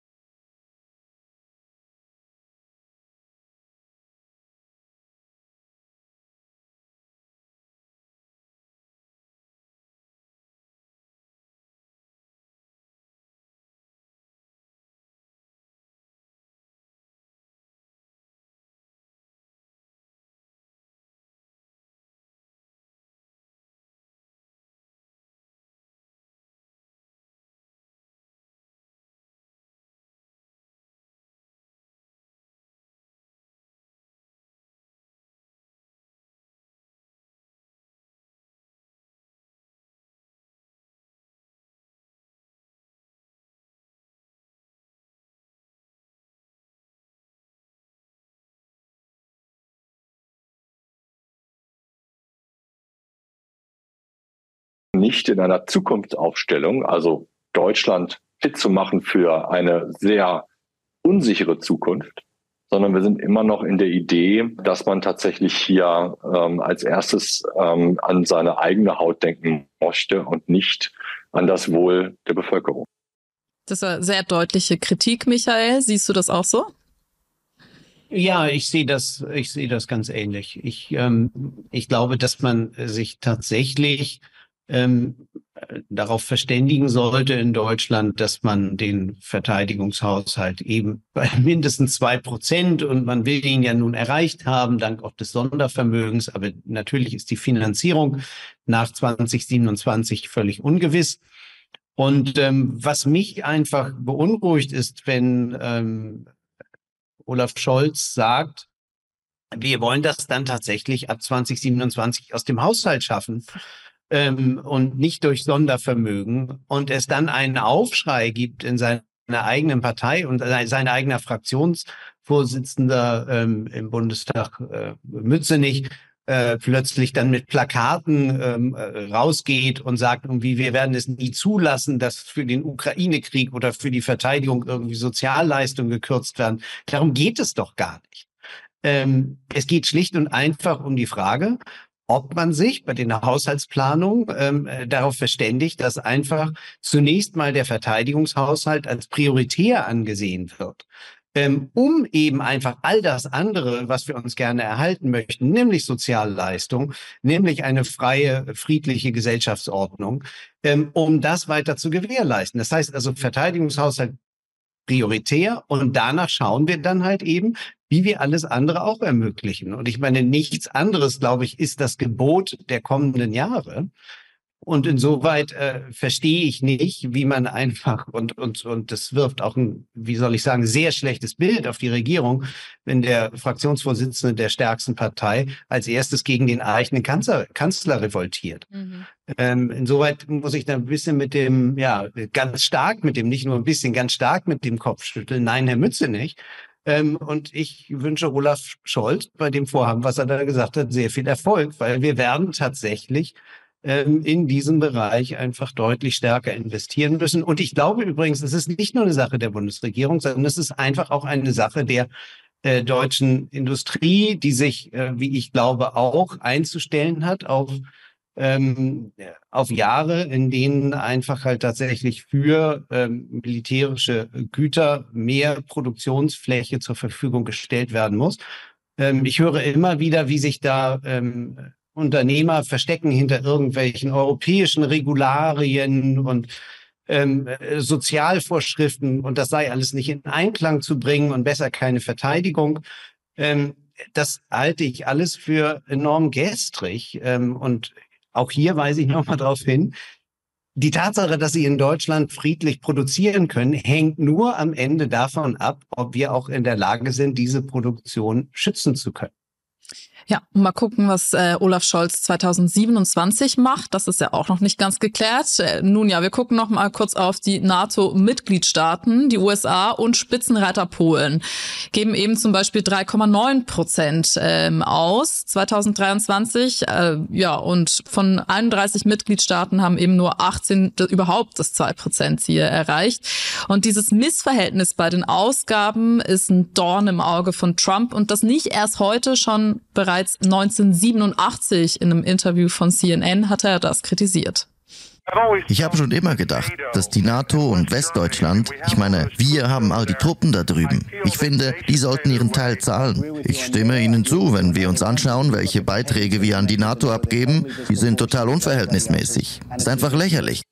nicht in einer Zukunftsaufstellung, also Deutschland fit zu machen für eine sehr unsichere Zukunft, sondern wir sind immer noch in der Idee, dass man tatsächlich hier als erstes an seine eigene Haut denken möchte und nicht an das Wohl der Bevölkerung. Das war sehr deutliche Kritik, Michael. Siehst du das auch so? Ja, ich sehe das ganz ähnlich. Ich glaube, dass man sich tatsächlich darauf verständigen sollte in Deutschland, dass man den Verteidigungshaushalt eben bei mindestens 2% und man will ihn ja nun erreicht haben, dank auch des Sondervermögens. Aber natürlich ist die Finanzierung nach 2027 völlig ungewiss. Und was mich einfach beunruhigt ist, wenn Olaf Scholz sagt, wir wollen das dann tatsächlich ab 2027 aus dem Haushalt schaffen. Und nicht durch Sondervermögen und es dann einen Aufschrei gibt in seiner eigenen Partei und sein eigener Fraktionsvorsitzender im Bundestag Mützenich plötzlich dann mit Plakaten rausgeht und sagt irgendwie, wir werden es nie zulassen, dass für den Ukraine-Krieg oder für die Verteidigung irgendwie Sozialleistungen gekürzt werden. Darum geht es doch gar nicht. Es geht schlicht und einfach um die Frage, ob man sich bei den Haushaltsplanungen darauf verständigt, dass einfach zunächst mal der Verteidigungshaushalt als prioritär angesehen wird, um eben einfach all das andere, was wir uns gerne erhalten möchten, nämlich Sozialleistung, nämlich eine freie, friedliche Gesellschaftsordnung, um das weiter zu gewährleisten. Das heißt also Verteidigungshaushalt prioritär und danach schauen wir dann halt eben, wie wir alles andere auch ermöglichen. Und ich meine, nichts anderes, glaube ich, ist das Gebot der kommenden Jahre. Und insoweit verstehe ich nicht, wie man einfach, und das wirft auch ein, wie soll ich sagen, sehr schlechtes Bild auf die Regierung, wenn der Fraktionsvorsitzende der stärksten Partei als erstes gegen den eigenen Kanzler revoltiert. Mhm. Insoweit muss ich da ein bisschen mit dem, ja, ganz stark mit dem, nicht nur ein bisschen, ganz stark mit dem Kopf schütteln. Nein, Herr Mütze nicht. Und ich wünsche Olaf Scholz bei dem Vorhaben, was er da gesagt hat, sehr viel Erfolg, weil wir werden tatsächlich in diesem Bereich einfach deutlich stärker investieren müssen. Und ich glaube übrigens, es ist nicht nur eine Sache der Bundesregierung, sondern es ist einfach auch eine Sache der deutschen Industrie, die sich, wie ich glaube, auch einzustellen hat auf Jahre, in denen einfach halt tatsächlich für militärische Güter mehr Produktionsfläche zur Verfügung gestellt werden muss. Ich höre immer wieder, wie sich da Unternehmer verstecken hinter irgendwelchen europäischen Regularien und Sozialvorschriften, und das sei alles nicht in Einklang zu bringen und besser keine Verteidigung. Das halte ich alles für enorm gestrig. Und auch hier weise ich nochmal darauf hin, die Tatsache, dass sie in Deutschland friedlich produzieren können, hängt nur am Ende davon ab, ob wir auch in der Lage sind, diese Produktion schützen zu können. Ja, mal gucken, was Olaf Scholz 2027 macht. Das ist ja auch noch nicht ganz geklärt. Nun ja, wir gucken noch mal kurz auf die NATO-Mitgliedstaaten. Die USA und Spitzenreiter Polen geben eben zum Beispiel 3,9% aus 2023. Ja, und von 31 Mitgliedstaaten haben eben nur 18 überhaupt das 2%-Ziel erreicht. Und dieses Missverhältnis bei den Ausgaben ist ein Dorn im Auge von Trump, und das nicht erst heute, schon bereits 1987 in einem Interview von CNN hat er das kritisiert. Ich habe schon immer gedacht, dass die NATO und Westdeutschland, ich meine, wir haben all die Truppen da drüben. Ich finde, die sollten ihren Teil zahlen. Ich stimme Ihnen zu, wenn wir uns anschauen, welche Beiträge wir an die NATO abgeben. Die sind total unverhältnismäßig. Ist einfach lächerlich.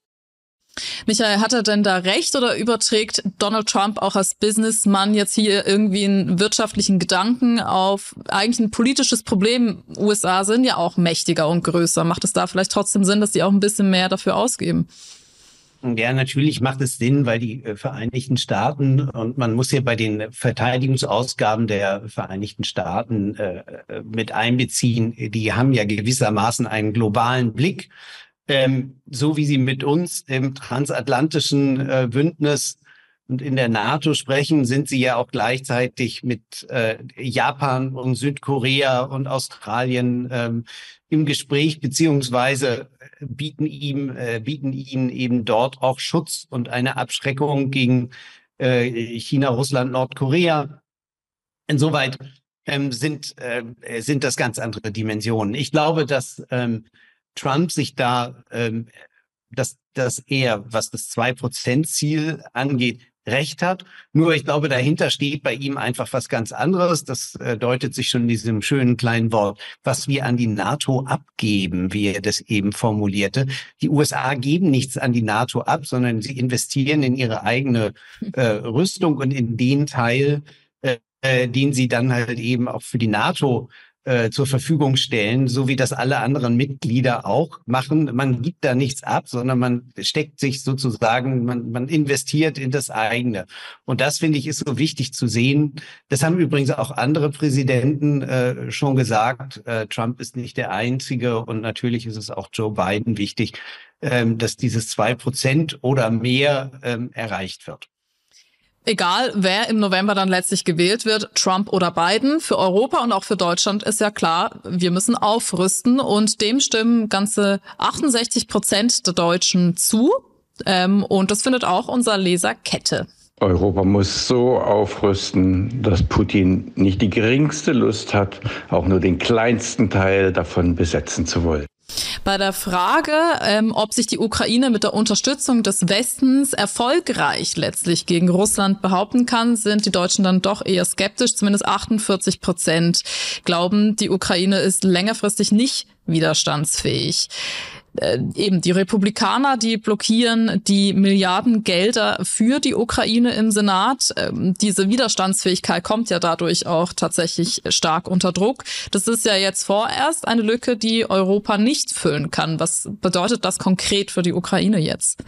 Michael, hat er denn da recht, oder überträgt Donald Trump auch als Businessman jetzt hier irgendwie einen wirtschaftlichen Gedanken auf eigentlich ein politisches Problem? USA sind ja auch mächtiger und größer. Macht es da vielleicht trotzdem Sinn, dass die auch ein bisschen mehr dafür ausgeben? Ja, natürlich macht es Sinn, weil die Vereinigten Staaten, und man muss hier bei den Verteidigungsausgaben der Vereinigten Staaten mit einbeziehen, die haben ja gewissermaßen einen globalen Blick. So wie sie mit uns im transatlantischen Bündnis und in der NATO sprechen, sind sie ja auch gleichzeitig mit Japan und Südkorea und Australien im Gespräch, beziehungsweise bieten ihnen eben dort auch Schutz und eine Abschreckung gegen China, Russland, Nordkorea. Insoweit sind das ganz andere Dimensionen. Ich glaube, dass Trump sich da, dass er, was das 2%-Ziel angeht, recht hat. Nur ich glaube, dahinter steht bei ihm einfach was ganz anderes. Das deutet sich schon in diesem schönen kleinen Wort, was wir an die NATO abgeben, wie er das eben formulierte. Die USA geben nichts an die NATO ab, sondern sie investieren in ihre eigene Rüstung und in den Teil, den sie dann halt eben auch für die NATO zur Verfügung stellen, so wie das alle anderen Mitglieder auch machen. Man gibt da nichts ab, sondern man steckt sich sozusagen, man investiert in das eigene. Und das, finde ich, ist so wichtig zu sehen. Das haben übrigens auch andere Präsidenten schon gesagt. Trump ist nicht der Einzige, und natürlich ist es auch Joe Biden wichtig, dass dieses 2% oder mehr erreicht wird. Egal, wer im November dann letztlich gewählt wird, Trump oder Biden, für Europa und auch für Deutschland ist ja klar, wir müssen aufrüsten, und dem stimmen ganze 68% der Deutschen zu. Und das findet auch unser Leser Kette. Europa muss so aufrüsten, dass Putin nicht die geringste Lust hat, auch nur den kleinsten Teil davon besetzen zu wollen. Bei der Frage, ob sich die Ukraine mit der Unterstützung des Westens erfolgreich letztlich gegen Russland behaupten kann, sind die Deutschen dann doch eher skeptisch. Zumindest 48% glauben, die Ukraine ist längerfristig nicht widerstandsfähig. eben die Republikaner, die blockieren die Milliardengelder für die Ukraine im Senat. Diese Widerstandsfähigkeit kommt ja dadurch auch tatsächlich stark unter Druck. Das ist ja jetzt vorerst eine Lücke, die Europa nicht füllen kann. Was bedeutet das konkret für die Ukraine jetzt?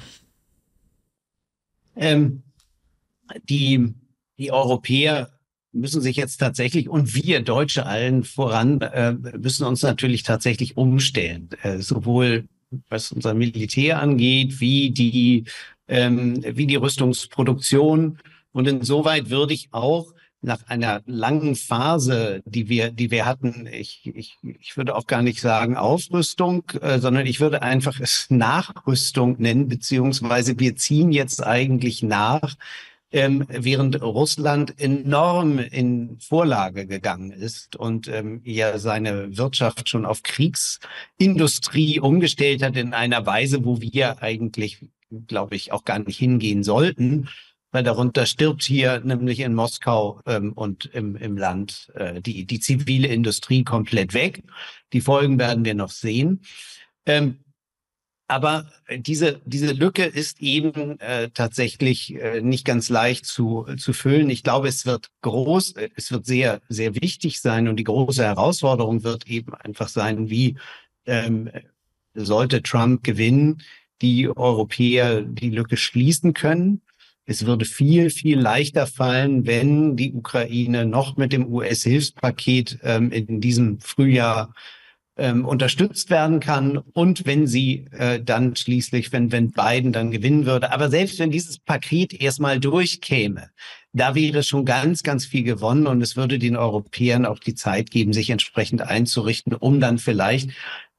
Die Europäer müssen sich jetzt tatsächlich, und wir Deutsche allen voran, müssen uns natürlich tatsächlich umstellen. Sowohl was unser Militär angeht, wie die Rüstungsproduktion. Und insoweit würde ich auch nach einer langen Phase, die wir hatten, ich würde auch gar nicht sagen Aufrüstung, sondern ich würde einfach es Nachrüstung nennen, beziehungsweise wir ziehen jetzt eigentlich nach, während Russland enorm in Vorlage gegangen ist und ja seine Wirtschaft schon auf Kriegsindustrie umgestellt hat in einer Weise, wo wir eigentlich, glaube ich, auch gar nicht hingehen sollten, weil darunter stirbt hier nämlich in Moskau und im Land die zivile Industrie komplett weg. Die Folgen werden wir noch sehen. Aber diese Lücke ist eben tatsächlich nicht ganz leicht zu füllen. Ich glaube, es wird groß, es wird sehr, sehr wichtig sein, und die große Herausforderung wird eben einfach sein, wie sollte Trump gewinnen, die Europäer die Lücke schließen können. Es würde viel, viel leichter fallen, wenn die Ukraine noch mit dem US-Hilfspaket in diesem Frühjahr unterstützt werden kann, und wenn sie dann schließlich, wenn Biden dann gewinnen würde. Aber selbst wenn dieses Paket erstmal durchkäme, da wäre schon ganz, ganz viel gewonnen, und es würde den Europäern auch die Zeit geben, sich entsprechend einzurichten, um dann vielleicht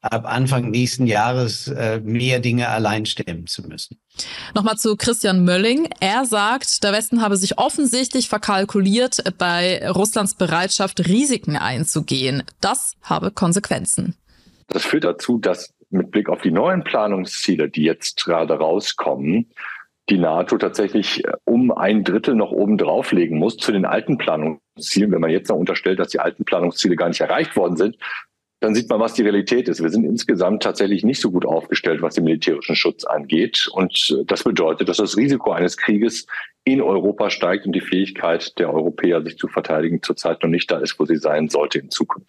ab Anfang nächsten Jahres mehr Dinge allein stemmen zu müssen. Nochmal zu Christian Mölling. Er sagt, der Westen habe sich offensichtlich verkalkuliert bei Russlands Bereitschaft, Risiken einzugehen. Das habe Konsequenzen. Das führt dazu, dass mit Blick auf die neuen Planungsziele, die jetzt gerade rauskommen, die NATO tatsächlich um 1/3 noch oben drauflegen muss zu den alten Planungszielen. Wenn man jetzt noch unterstellt, dass die alten Planungsziele gar nicht erreicht worden sind, dann sieht man, was die Realität ist. Wir sind insgesamt tatsächlich nicht so gut aufgestellt, was den militärischen Schutz angeht. Und das bedeutet, dass das Risiko eines Krieges in Europa steigt und die Fähigkeit der Europäer, sich zu verteidigen, zurzeit noch nicht da ist, wo sie sein sollte in Zukunft.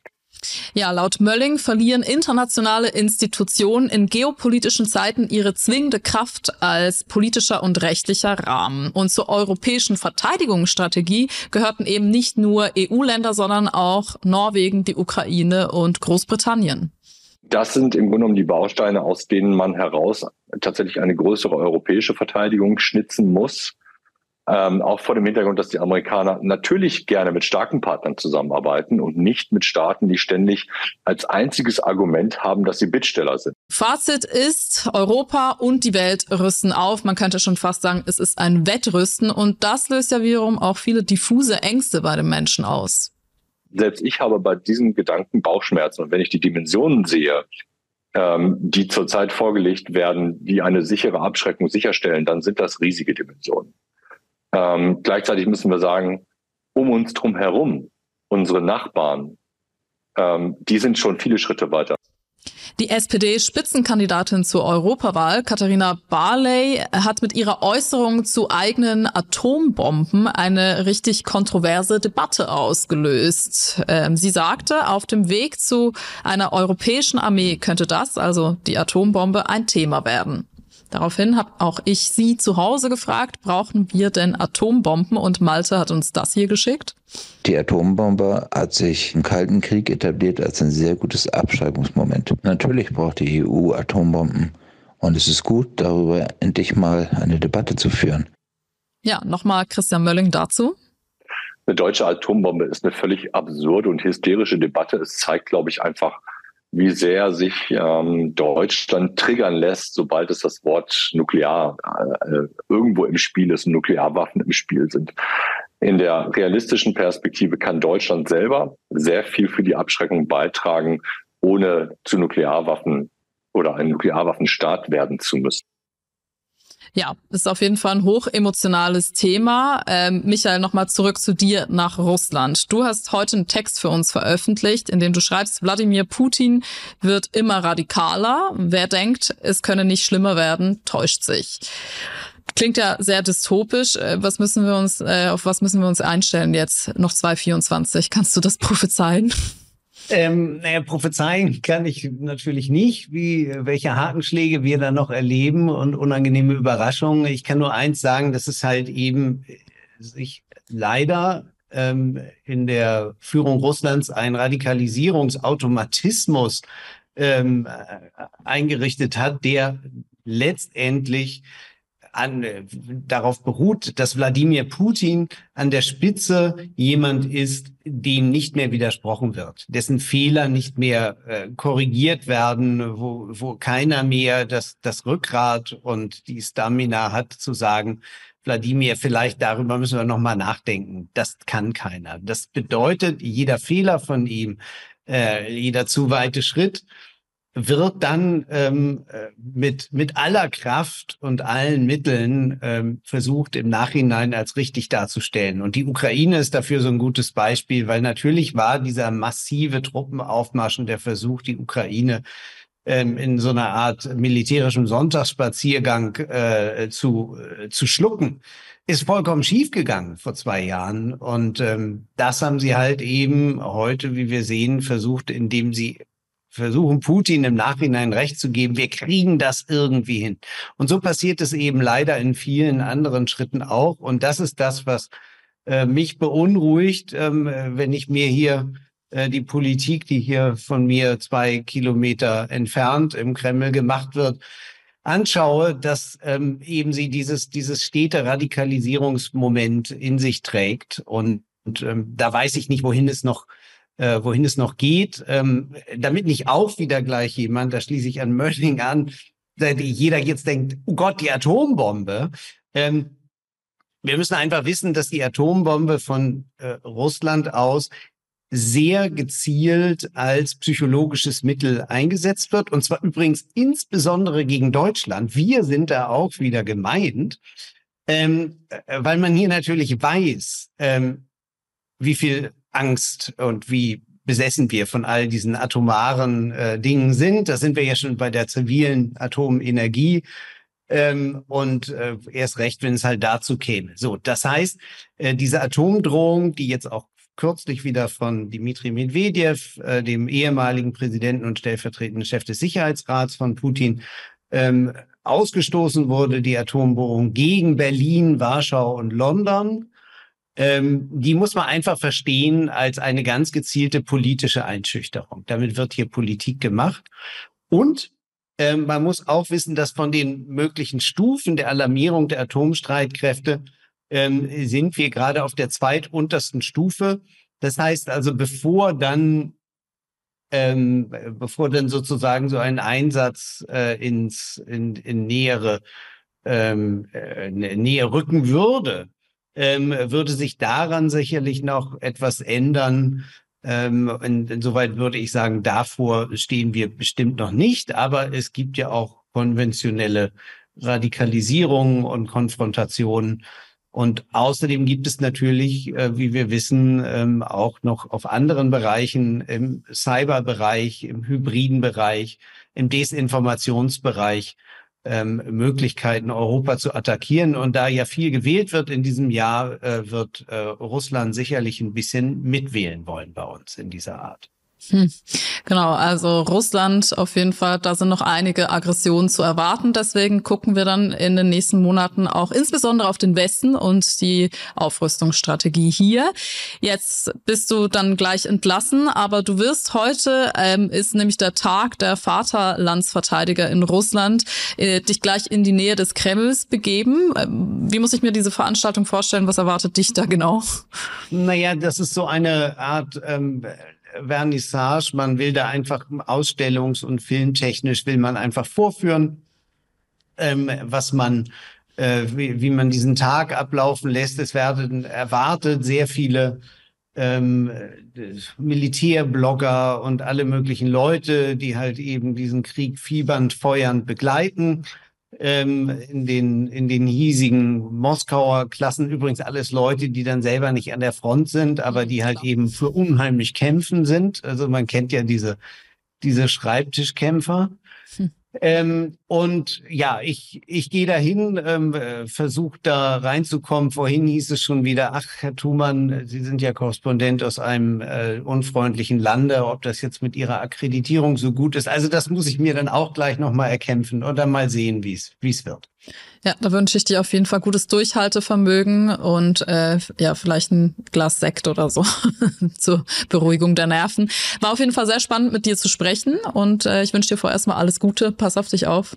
Ja, laut Mölling verlieren internationale Institutionen in geopolitischen Zeiten ihre zwingende Kraft als politischer und rechtlicher Rahmen. Und zur europäischen Verteidigungsstrategie gehörten eben nicht nur EU-Länder, sondern auch Norwegen, die Ukraine und Großbritannien. Das sind im Grunde genommen die Bausteine, aus denen man heraus tatsächlich eine größere europäische Verteidigung schnitzen muss. Auch vor dem Hintergrund, dass die Amerikaner natürlich gerne mit starken Partnern zusammenarbeiten und nicht mit Staaten, die ständig als einziges Argument haben, dass sie Bittsteller sind. Fazit ist, Europa und die Welt rüsten auf. Man könnte schon fast sagen, es ist ein Wettrüsten. Und das löst ja wiederum auch viele diffuse Ängste bei den Menschen aus. Selbst ich habe bei diesem Gedanken Bauchschmerzen. Und wenn ich die Dimensionen sehe, die zurzeit vorgelegt werden, die eine sichere Abschreckung sicherstellen, dann sind das riesige Dimensionen. Gleichzeitig müssen wir sagen, um uns drum herum, unsere Nachbarn, die sind schon viele Schritte weiter. Die SPD-Spitzenkandidatin zur Europawahl, Katharina Barley, hat mit ihrer Äußerung zu eigenen Atombomben eine richtig kontroverse Debatte ausgelöst. Sie sagte, auf dem Weg zu einer europäischen Armee könnte das, also die Atombombe, ein Thema werden. Daraufhin habe auch ich Sie zu Hause gefragt, brauchen wir denn Atombomben? Und Malte hat uns das hier geschickt. Die Atombombe hat sich im Kalten Krieg etabliert als ein sehr gutes Abschreckungsmoment. Natürlich braucht die EU Atombomben. Und es ist gut, darüber endlich mal eine Debatte zu führen. Ja, nochmal Christian Mölling dazu. Eine deutsche Atombombe ist eine völlig absurde und hysterische Debatte. Es zeigt, glaube ich, einfach, wie sehr sich Deutschland triggern lässt, sobald es das Wort nuklear irgendwo im Spiel ist und Nuklearwaffen im Spiel sind. In der realistischen Perspektive kann Deutschland selber sehr viel für die Abschreckung beitragen, ohne zu Nuklearwaffen oder ein Nuklearwaffenstaat werden zu müssen. Ja, ist auf jeden Fall ein hochemotionales Thema. Michael, nochmal zurück zu dir nach Russland. Du hast heute einen Text für uns veröffentlicht, in dem du schreibst, Wladimir Putin wird immer radikaler. Wer denkt, es könne nicht schlimmer werden, täuscht sich. Klingt ja sehr dystopisch. Auf was müssen wir uns einstellen jetzt? Noch 2024. Kannst du das prophezeien? Prophezeien kann ich natürlich nicht, welche Hakenschläge wir da noch erleben und unangenehme Überraschungen. Ich kann nur eins sagen, dass es halt eben sich leider in der Führung Russlands ein Radikalisierungsautomatismus eingerichtet hat, der letztendlich darauf beruht, dass Wladimir Putin an der Spitze jemand ist, dem nicht mehr widersprochen wird, dessen Fehler nicht mehr korrigiert werden, wo keiner mehr das Rückgrat und die Stamina hat zu sagen, Wladimir, vielleicht darüber müssen wir nochmal nachdenken. Das kann keiner. Das bedeutet, jeder Fehler von ihm, jeder zu weite Schritt wird dann mit aller Kraft und allen Mitteln versucht, im Nachhinein als richtig darzustellen. Und die Ukraine ist dafür so ein gutes Beispiel, weil natürlich war dieser massive Truppenaufmarsch und der Versuch, die Ukraine in so einer Art militärischem Sonntagsspaziergang zu schlucken, ist vollkommen schiefgegangen vor 2 Jahren. Und das haben sie halt eben heute, wie wir sehen, versucht, indem sie versuchen, Putin im Nachhinein recht zu geben, wir kriegen das irgendwie hin. Und so passiert es eben leider in vielen anderen Schritten auch. Und das ist das, was mich beunruhigt, wenn ich mir hier die Politik, die hier von mir 2 Kilometer entfernt im Kreml gemacht wird, anschaue, dass eben sie dieses stete Radikalisierungsmoment in sich trägt. Und da weiß ich nicht, wohin es noch geht, damit nicht auch wieder gleich jemand, da schließe ich an Mölling an, jeder jetzt denkt, oh Gott, die Atombombe. Wir müssen einfach wissen, dass die Atombombe von Russland aus sehr gezielt als psychologisches Mittel eingesetzt wird. Und zwar übrigens insbesondere gegen Deutschland. Wir sind da auch wieder gemeint, weil man hier natürlich weiß, wie viel Angst und wie besessen wir von all diesen atomaren Dingen sind. Das sind wir ja schon bei der zivilen Atomenergie und erst recht, wenn es halt dazu käme. So, das heißt, diese Atomdrohung, die jetzt auch kürzlich wieder von Dmitri Medvedev, dem ehemaligen Präsidenten und stellvertretenden Chef des Sicherheitsrats von Putin, ausgestoßen wurde, die Atombohrung gegen Berlin, Warschau und London, die muss man einfach verstehen als eine ganz gezielte politische Einschüchterung. Damit wird hier Politik gemacht. Und man muss auch wissen, dass von den möglichen Stufen der Alarmierung der Atomstreitkräfte sind wir gerade auf der zweituntersten Stufe. Das heißt also, bevor dann sozusagen so ein Einsatz in nähere rücken würde, würde sich daran sicherlich noch etwas ändern. Insoweit würde ich sagen, davor stehen wir bestimmt noch nicht. Aber es gibt ja auch konventionelle Radikalisierungen und Konfrontationen. Und außerdem gibt es natürlich, wie wir wissen, auch noch auf anderen Bereichen, im Cyberbereich, im hybriden Bereich, im Desinformationsbereich, Möglichkeiten, Europa zu attackieren. Und da ja viel gewählt wird in diesem Jahr, wird Russland sicherlich ein bisschen mitwählen wollen bei uns in dieser Art. Genau, also Russland auf jeden Fall, da sind noch einige Aggressionen zu erwarten. Deswegen gucken wir dann in den nächsten Monaten auch insbesondere auf den Westen und die Aufrüstungsstrategie hier. Jetzt bist du dann gleich entlassen, aber du wirst heute, ist nämlich der Tag der Vaterlandsverteidiger in Russland, dich gleich in die Nähe des Kremls begeben. Wie muss ich mir diese Veranstaltung vorstellen? Was erwartet dich da genau? Naja, das ist so eine Art Vernissage, man will da einfach ausstellungs- und filmtechnisch will man einfach vorführen, was man, wie man diesen Tag ablaufen lässt. Es werden erwartet sehr viele Militärblogger und alle möglichen Leute, die halt eben diesen Krieg fiebernd, feuernd begleiten. in den hiesigen Moskauer Klassen, übrigens alles Leute, die dann selber nicht an der Front sind, aber die halt eben für unheimlich kämpfen sind. Also man kennt ja diese Schreibtischkämpfer. Und ja, ich gehe dahin, versuche da reinzukommen. Vorhin hieß es schon wieder, ach, Herr Thumann, Sie sind ja Korrespondent aus einem unfreundlichen Lande, ob das jetzt mit Ihrer Akkreditierung so gut ist. Also das muss ich mir dann auch gleich nochmal erkämpfen und dann mal sehen, wie es wird. Ja, da wünsche ich dir auf jeden Fall gutes Durchhaltevermögen und ja, vielleicht ein Glas Sekt oder so zur Beruhigung der Nerven. War auf jeden Fall sehr spannend, mit dir zu sprechen, und ich wünsche dir vorerst mal alles Gute. Pass auf dich auf.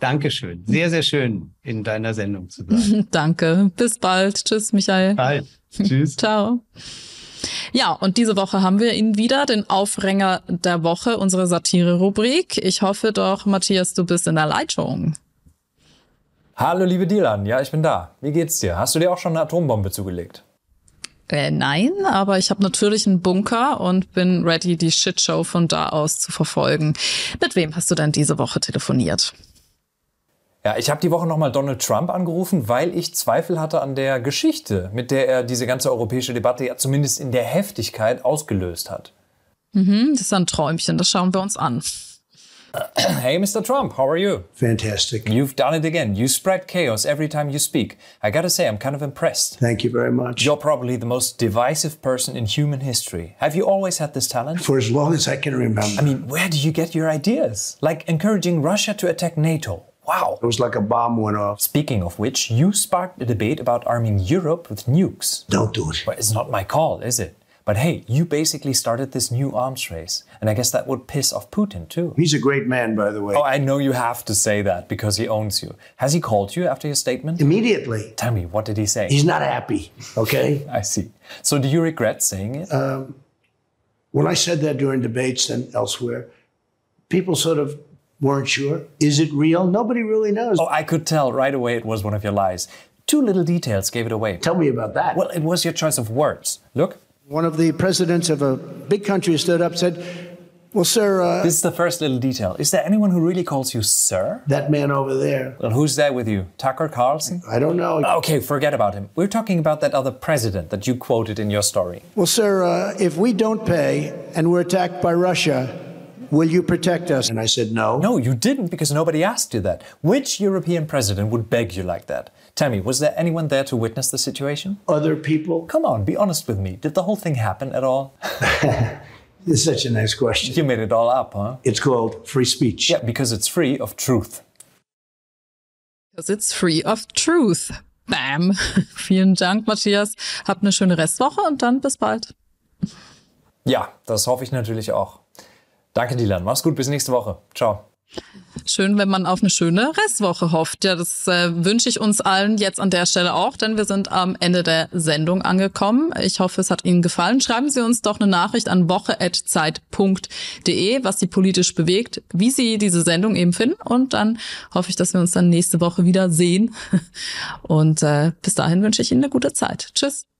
Dankeschön. Sehr, sehr schön, in deiner Sendung zu sein. Danke. Bis bald. Tschüss, Michael. Bye. Tschüss. Ciao. Ja, und diese Woche haben wir Ihnen wieder den Aufrenger der Woche, unsere Satire-Rubrik. Ich hoffe doch, Matthias, du bist in der Leitung. Hallo, liebe Dilan. Ja, ich bin da. Wie geht's dir? Hast du dir auch schon eine Atombombe zugelegt? Nein, aber ich habe natürlich einen Bunker und bin ready, die Shitshow von da aus zu verfolgen. Mit wem hast du denn diese Woche telefoniert? Ja, ich habe die Woche nochmal Donald Trump angerufen, weil ich Zweifel hatte an der Geschichte, mit der er diese ganze europäische Debatte ja zumindest in der Heftigkeit ausgelöst hat. Das ist ein Träumchen, das schauen wir uns an. Hey, Mr. Trump, how are you? Fantastic. You've done it again. You spread chaos every time you speak. I gotta say, I'm kind of impressed. Thank you very much. You're probably the most divisive person in human history. Have you always had this talent? For as long as I can remember. I mean, where do you get your ideas? Like encouraging Russia to attack NATO. Wow. It was like a bomb went off. Speaking of which, you sparked a debate about arming Europe with nukes. Don't do it. Well, it's not my call, is it? But hey, you basically started this new arms race. And I guess that would piss off Putin, too. He's a great man, by the way. Oh, I know you have to say that because he owns you. Has he called you after your statement? Immediately. Tell me, what did he say? He's not happy, okay? I see. So do you regret saying it? When I said that during debates and elsewhere, people sort of weren't sure. Is it real? Nobody really knows. Oh, I could tell right away it was one of your lies. Two little details gave it away. Tell me about that. Well, it was your choice of words. Look. One of the presidents of a big country stood up and said, well, sir... This is the first little detail. Is there anyone who really calls you sir? That man over there. Well, who's there with you? Tucker Carlson? I don't know. Okay, forget about him. We're talking about that other president that you quoted in your story. Well, sir, if we don't pay and we're attacked by Russia, will you protect us? And I said no. No, you didn't, because nobody asked you that. Which European president would beg you like that? Tell me, was there anyone there to witness the situation? Other people. Come on, be honest with me. Did the whole thing happen at all? It's such a nice question. You made it all up, huh? It's called free speech. Yeah, because it's free of truth. Because it's free of truth. Bam. Vielen Dank, Matthias. Habt eine schöne Restwoche und dann bis bald. Ja, das hoffe ich natürlich auch. Danke, Dilan. Mach's gut, bis nächste Woche. Ciao. Schön, wenn man auf eine schöne Restwoche hofft. Ja, das wünsche ich uns allen jetzt an der Stelle auch, denn wir sind am Ende der Sendung angekommen. Ich hoffe, es hat Ihnen gefallen. Schreiben Sie uns doch eine Nachricht an woche@zeit.de, was Sie politisch bewegt, wie Sie diese Sendung eben finden. Und dann hoffe ich, dass wir uns dann nächste Woche wieder sehen. Und bis dahin wünsche ich Ihnen eine gute Zeit. Tschüss.